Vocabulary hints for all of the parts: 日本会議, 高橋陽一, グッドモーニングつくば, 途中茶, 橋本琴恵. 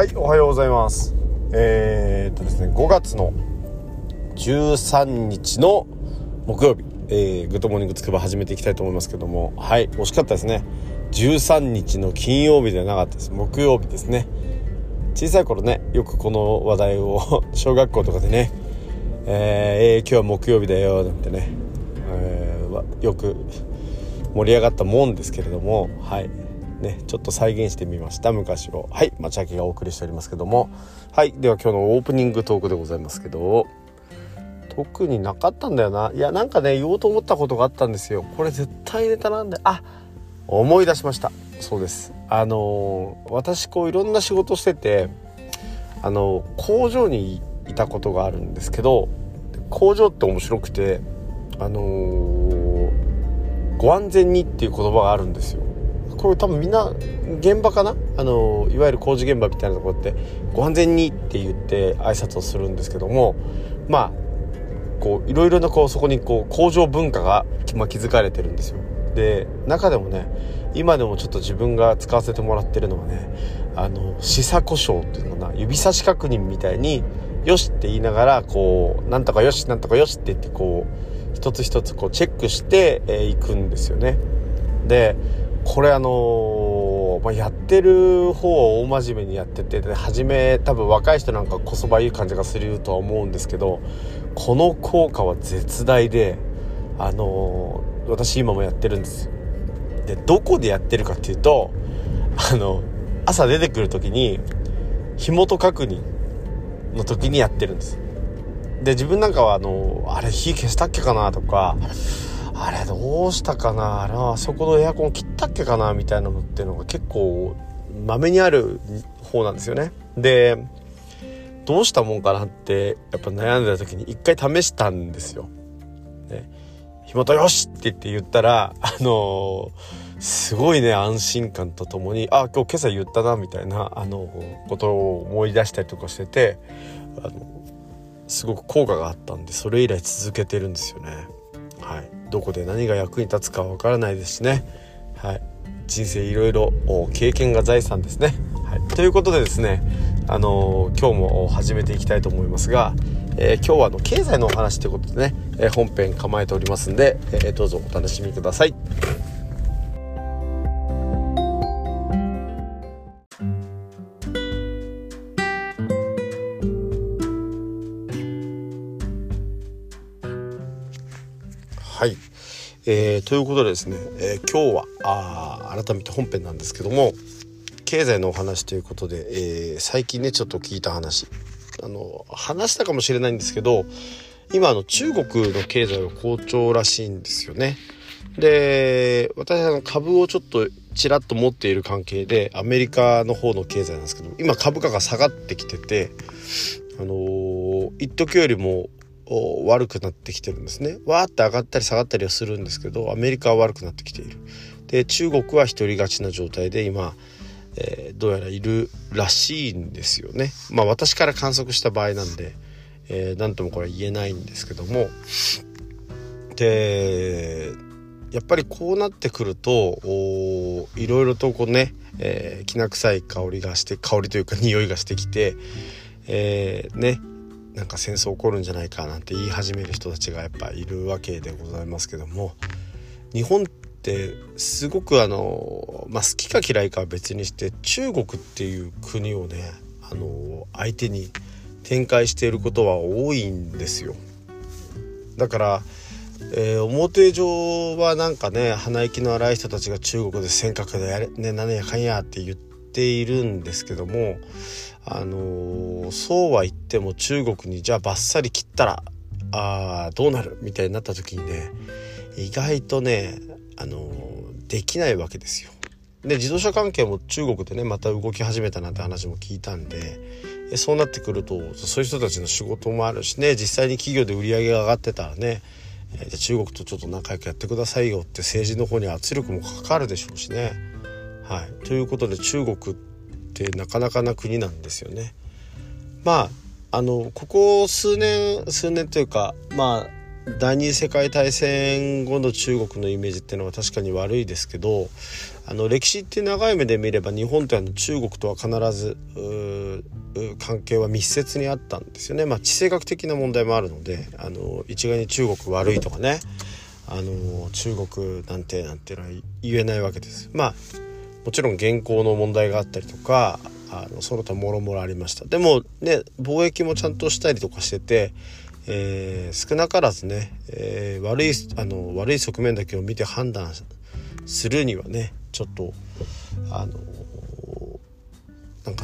はい、おはようございます。ですね、5月の13日の木曜日、グッドモーニングつくば始めていきたいと思いますけども、はい、惜しかったですね。13日の金曜日ではなかったです。木曜日ですね。小さい頃ね、よくこの話題を小学校とかでね、今日は木曜日だよなんてね、よく盛り上がったもんですけれども、はいね、ちょっと再現してみました昔を。はい、町明がお送りしておりますけども、はい、では今日のオープニングトークでございますけど、特になかったんだよな。いや、なんかね、言おうと思ったことがあったんですよ。これ絶対ネタなんで、あ、思い出しました。そうです、私こういろんな仕事してて、工場にいたことがあるんですけど、工場って面白くて、ご安全にっていう言葉があるんですよ。これ多分みんな現場かな、いわゆる工事現場みたいなところってご安全にって言って挨拶をするんですけども、まあこういろいろなこうそこにこう工場文化が築かれてるんですよ。で、中でもね、今でもちょっと自分が使わせてもらってるのはね、指差呼称っていうのが指差し確認みたいに、よしって言いながらこうなんとかよしなんとかよしって言ってこう一つ一つこうチェックしていくんですよね。でこれやってる方を大真面目にやってて、初め多分若い人なんかこそばゆい感じがするとは思うんですけど、この効果は絶大で、私今もやってるんですよ。で、どこでやってるかっていうと、朝出てくる時に火元確認の時にやってるんです。で、自分なんかはあれ火消したっけかなとか、あれどうしたかな、あそこのエアコン切ったっけかなみたいなのっていうのが結構まめにある方なんですよね。で、どうしたもんかなってやっぱ悩んでた時に一回試したんですよ。ね、火元よしって言ったら、すごいね、安心感とともに、あ、今朝言ったなみたいなことを思い出したりとかしてて、すごく効果があったんで、それ以来続けてるんですよね。はい。どこで何が役に立つかわからないですしね、はい、人生いろいろ経験が財産ですね、はい、ということでですね、今日も始めていきたいと思いますが、今日は経済のお話ということでね、本編構えておりますんで、どうぞお楽しみください。はい、ということでですね、今日は改めて本編なんですけども、経済のお話ということで、最近ねちょっと聞いた話、話したかもしれないんですけど、今中国の経済は好調らしいんですよね。で、私株をちょっとちらっと持っている関係で、アメリカの方の経済なんですけど、今株価が下がってきてて、一時よりも悪くなってきてるんですね。わーって上がったり下がったりはするんですけど、アメリカは悪くなってきている。で、中国は一人勝ちな状態で今、どうやらいるらしいんですよね。まあ私から観測した場合なんで、なんともこれは言えないんですけども、でやっぱりこうなってくるといろいろとこうね、きな臭い香りというか匂いがしてきて、ね、なんか戦争起こるんじゃないかなんて言い始める人たちがやっぱいるわけでございますけども、日本ってすごく好きか嫌いかは別にして、中国っていう国をね相手に展開していることは多いんですよ。だから、表上はなんかね、鼻息の荒い人たちが中国で尖閣でやれ、ね、何やかんやって言っているんですけども、そうは言っても中国にじゃあバッサリ切ったらどうなるみたいになった時にね、意外とね、できないわけですよ。で、自動車関係も中国でねまた動き始めたなんて話も聞いたんで、そうなってくるとそういう人たちの仕事もあるしね、実際に企業で売り上げが上がってたらね、中国とちょっと仲良くやってくださいよって政治の方に圧力もかかるでしょうしね。はい、ということで中国ってなかなかな国なんですよね。まあここ数年というか、まあ第二次世界大戦後の中国のイメージっていうのは確かに悪いですけど、歴史って長い目で見れば日本と中国とは必ず関係は密接にあったんですよね。地政学的な問題もあるので、一概に中国悪いとかね、中国なんてのは言えないわけです。もちろん現行の問題があったりとか、その他もろもろありました。でもね、貿易もちゃんとしたりとかしてて、少なからずね、悪い側面だけを見て判断するにはね、ちょっと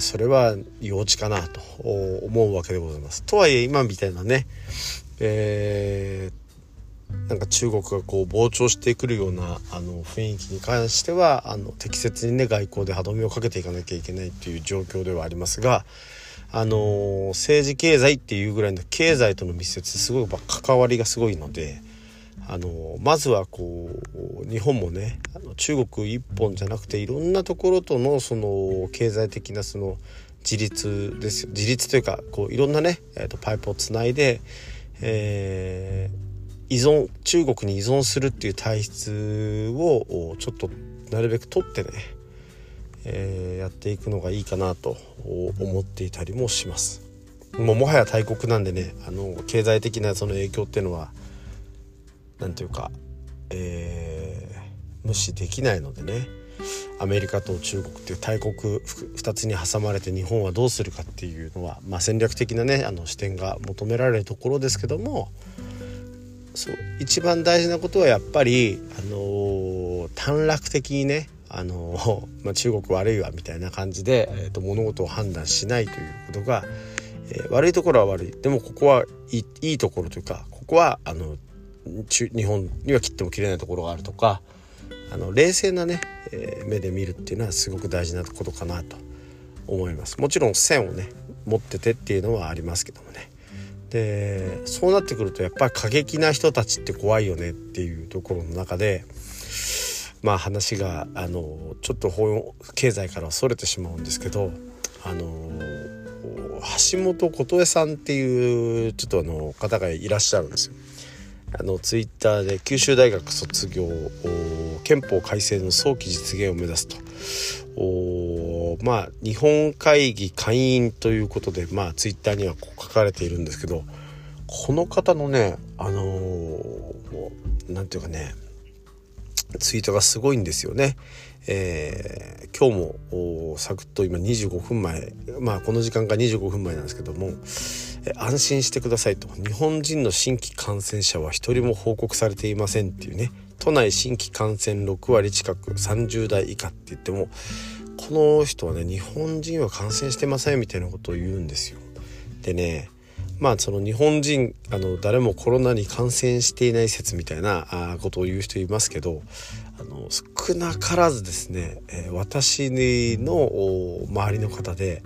それは幼稚かなと思うわけでございます。とはいえ今みたいなね、中国がこう膨張してくるような雰囲気に関しては適切にね、外交で歯止めをかけていかなきゃいけないという状況ではありますが、政治経済っていうぐらいの経済との密接、すごい関わりがすごいので、まずはこう日本もね、中国一本じゃなくていろんなところとのその経済的なその自立というか、こういろんなね、パイプをつないで、中国に依存するっていう体質をちょっとなるべく取ってね、やっていくのがいいかなと思っていたりもします。もはや大国なんでね、経済的なその影響っていうのは無視できないのでね、アメリカと中国っていう大国2つに挟まれて日本はどうするかっていうのは、戦略的なね視点が求められるところですけども、一番大事なことはやっぱり、短絡的にね、中国悪いわみたいな感じで、物事を判断しないということが、悪いところは悪い、でもここはいいところというか、ここは日本には切っても切れないところがあるとか、冷静なね、目で見るっていうのはすごく大事なことかなと思います。もちろん線をね持っててっていうのはありますけどもね。でそうなってくるとやっぱり過激な人たちって怖いよねっていうところの中で、話がちょっと経済からはそれてしまうんですけど、橋本琴恵さんっていうちょっと方がいらっしゃるんですよ。ツイッターで九州大学卒業、憲法改正の早期実現を目指すと、日本会議会員ということで、ツイッターにはこう書かれているんですけど、この方のねツイートがすごいんですよね。今日もサクッと今25分前、この時間が25分前なんですけども、安心してくださいと、日本人の新規感染者は一人も報告されていませんっていうね、都内新規感染6割近く30代以下って言っても、この人はね日本人は感染してませんみたいなことを言うんですよ。でね、その日本人誰もコロナに感染していない説みたいなことを言う人いますけど、少なからずですね、私の周りの方で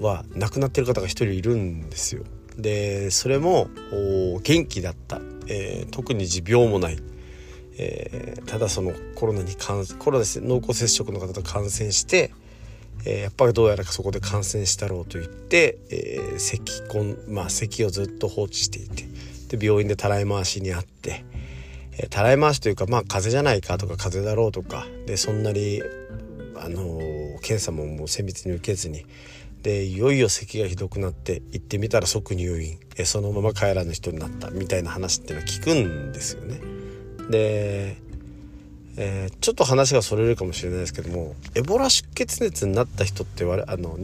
は亡くなっている方が一人いるんですよ。でそれも元気だった、特に持病もない、ただそのコロナで濃厚接触の方と感染して、やっぱりどうやらそこで感染したろうと言って、咳をずっと放置していて、で病院でたらい回しにあって、たらい回しというか、風邪じゃないかとか風邪だろうとかで、そんなに検査ももう精密に受けずに、でいよいよ咳がひどくなって行ってみたら即入院、そのまま帰らぬ人になったみたいな話っていうのは聞くんですよね。でちょっと話がそれるかもしれないですけども、エボラ出血熱になった人って日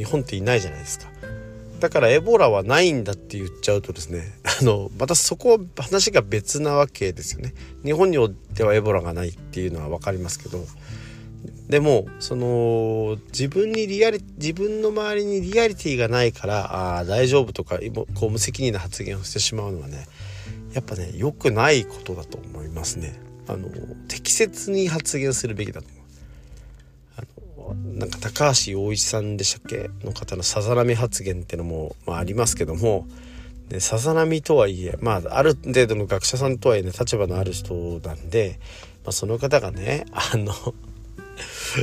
本っていないじゃないですか。だからエボラはないんだって言っちゃうとですね、またそこは話が別なわけですよね。日本においてはエボラがないっていうのは分かりますけど、でも自分の周りにリアリティがないから、大丈夫とかこう無責任な発言をしてしまうのはね、やっぱね良くないことだと思いますね。適切に発言するべきだと思う。高橋陽一さんでしたっけの方のさざ波発言ってのも、ありますけども、でさざ波とはいえ、ある程度の学者さんとはいえね、立場のある人なんで、その方がね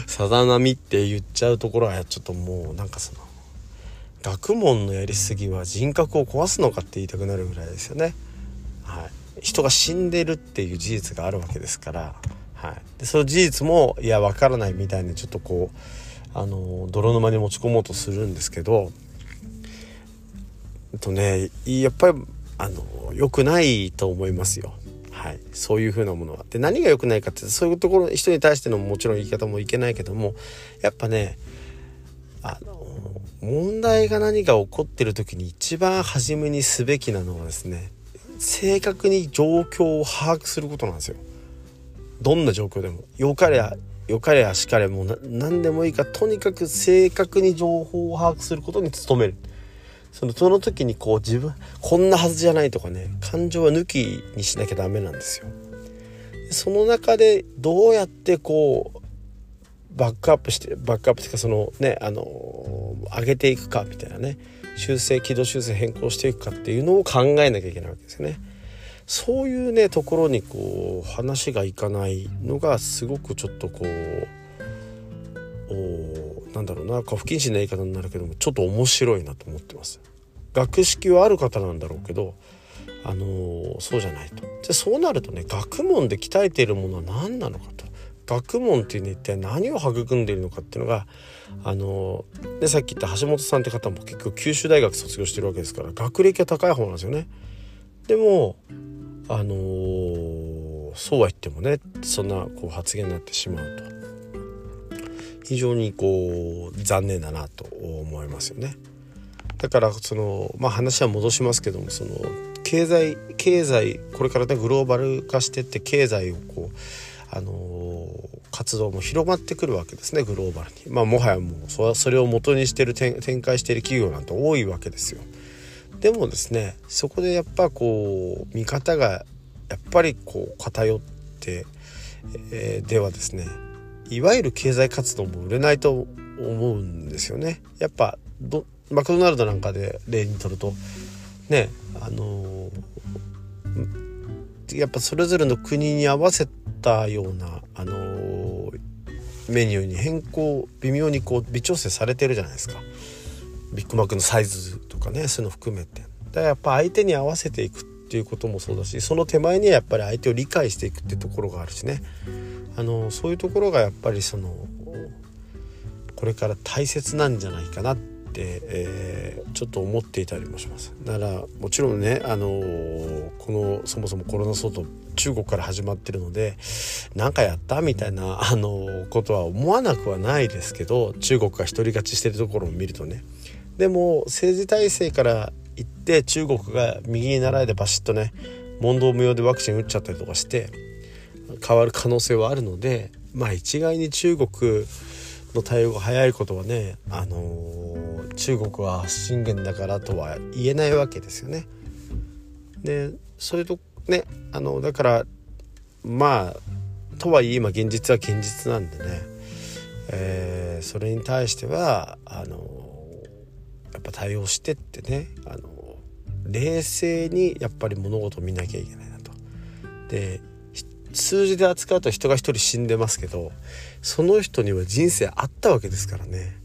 さざ波って言っちゃうところはちょっともうその学問のやりすぎは人格を壊すのかって言いたくなるぐらいですよね。人が死んでるっていう事実があるわけですから、はい、でその事実もいや分からないみたいにちょっとこう泥沼に持ち込もうとするんですけど、やっぱり良くないと思いますよ。はい、そういう風なものは。で何が良くないかってそういうところ人に対してのもちろん言い方もいけないけども、やっぱね問題が何が起こってる時に一番初めにすべきなのはですね、正確に状況を把握することなんですよ。どんな状況でもよかれやしかれもう何でもいいからとにかく正確に情報を把握することに努める。その時にこう自分こんなはずじゃないとかね、感情は抜きにしなきゃダメなんですよ。その中でどうやってこうバックアップしてか上げていくかみたいなね、軌道修正変更していくかっていうのを考えなきゃいけないわけですよね。そういうねところにこう話がいかないのがすごくちょっとこう不謹慎な言い方になるけどもちょっと面白いなと思ってます。学識はある方なんだろうけどそうじゃないと。でそうなるとね、学問で鍛えているものは何なのかと、学問っていうのは一体何を育んでいるのかっていうのがでさっき言った橋本さんって方も結構九州大学卒業してるわけですから学歴は高い方なんですよね。でもそうは言ってもねそんなこう発言になってしまうと非常にこう残念だなと思いますよね。だから話は戻しますけども経済これからねグローバル化してって経済をこう活動も広まってくるわけですね、グローバルに。もはやもうそれを元にしてる展開している企業なんて多いわけですよ。でもですねそこでやっぱこう見方がやっぱりこう偏って、ではですねいわゆる経済活動も売れないと思うんですよね。やっぱマクドナルドなんかで例にとるとねやっぱそれぞれの国に合わせたようなメニューに微妙にこう微調整されてるじゃないですか。ビッグマックのサイズとかねそういうの含めて。だからやっぱ相手に合わせていくっていうこともそうだし、その手前にはやっぱり相手を理解していくっていうところがあるしね。そういうところがやっぱりこれから大切なんじゃないかなって、ちょっと思っていたりもします。だからもちろんねそもそもコロナ騒動中国から始まってるのでなんかやったみたいなことは思わなくはないですけど、中国が独り勝ちしてるところを見るとね、でも政治体制から言って中国が右に習いでバシッとね問答無用でワクチン打っちゃったりとかして変わる可能性はあるので、一概に中国の対応が早いことはね、中国は発信源だからとは言えないわけですよね。でそれとねだからとはいえ今現実は現実なんでね、それに対してはやっぱ対応してってね冷静にやっぱり物事を見なきゃいけないなと。で数字で扱うと人が一人死んでますけど、その人には人生あったわけですからね。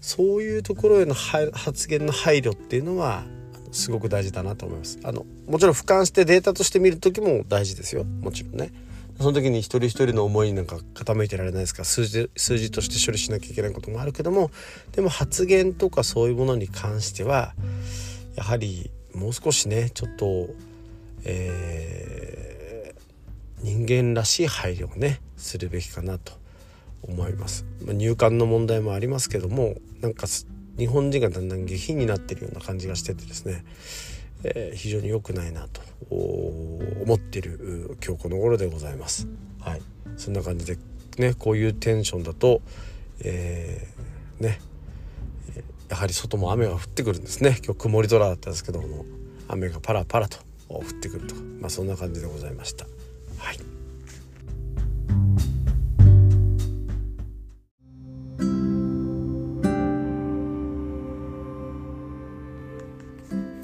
そういうところへの発言の配慮っていうのはすごく大事だなと思います。もちろん俯瞰してデータとして見るときも大事ですよ、もちろんね。その時に一人一人の思いになんか傾いてられないですから、数字として処理しなきゃいけないこともあるけども、でも発言とかそういうものに関してはやはりもう少しねちょっと、人間らしい配慮をねするべきかなと思います。入管の問題もありますけども、なんか日本人がだんだん下品になってるような感じがしててですね、非常に良くないなと思ってる今日この頃でございます。はい、そんな感じでねこういうテンションだと、やはり外も雨が降ってくるんですね。今日曇り空だったんですけども雨がパラパラと降ってくるとか、そんな感じでございました。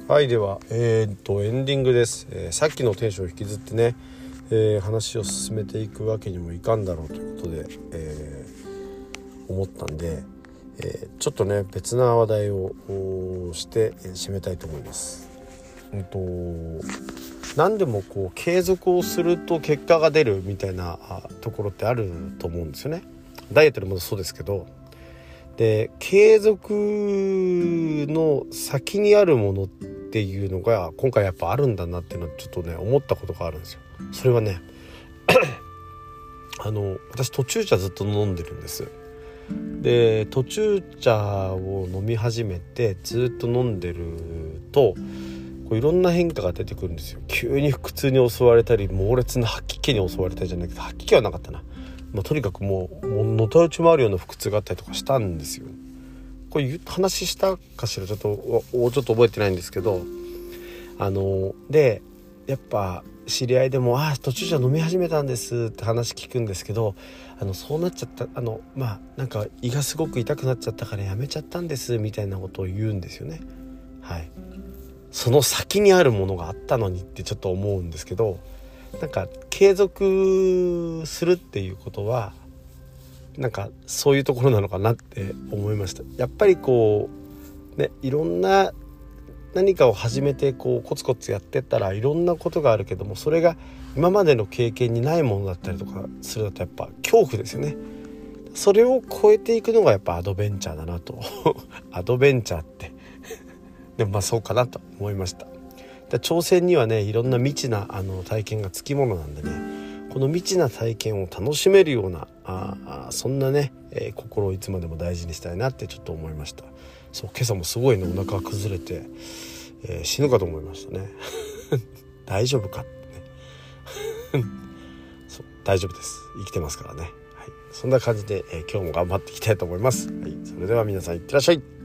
はい、では、エンディングです。さっきのテンションを引きずってね、話を進めていくわけにもいかんだろうということで、思ったんで、ちょっとね別な話題をして締めたいと思います。何でもこう継続をすると結果が出るみたいなところってあると思うんですよね。ダイエットでもそうですけど、で継続の先にあるものっていうのが今回やっぱあるんだなっていうのをちょっとね思ったことがあるんですよ。それはね私途中茶ずっと飲んでるんです。で途中茶を飲み始めてずっと飲んでるとこういろんな変化が出てくるんですよ。急に腹痛に襲われたり猛烈な吐き気に襲われたりじゃないけど吐き気はなかったな、まあ、とにかくもうのたうち回るような腹痛があったりとかしたんですよ。これ話したかしらちょっと覚えてないんですけど、でやっぱ知り合いでも途中じゃ飲み始めたんですって話聞くんですけど、そうなっちゃったなんか胃がすごく痛くなっちゃったからやめちゃったんですみたいなことを言うんですよね。はい。その先にあるものがあったのにってちょっと思うんですけど、なんか継続するっていうことはなんかそういうところなのかなって思いました。やっぱりこうね、いろんな何かを始めてこうコツコツやってったらいろんなことがあるけども、それが今までの経験にないものだったりとかするとやっぱ恐怖ですよね。それを超えていくのがやっぱアドベンチャーだなとアドベンチャーってでもそうかなと思いました。挑戦にはね、いろんな未知な体験がつきものなんでね、この未知な体験を楽しめるようなそんなね、心をいつまでも大事にしたいなってちょっと思いました。そう、今朝もすごいねお腹が崩れて、死ぬかと思いましたね大丈夫かってねそう大丈夫です、生きてますからね、はい、そんな感じで、今日も頑張っていきたいと思います、はい、それでは皆さんいってらっしゃい。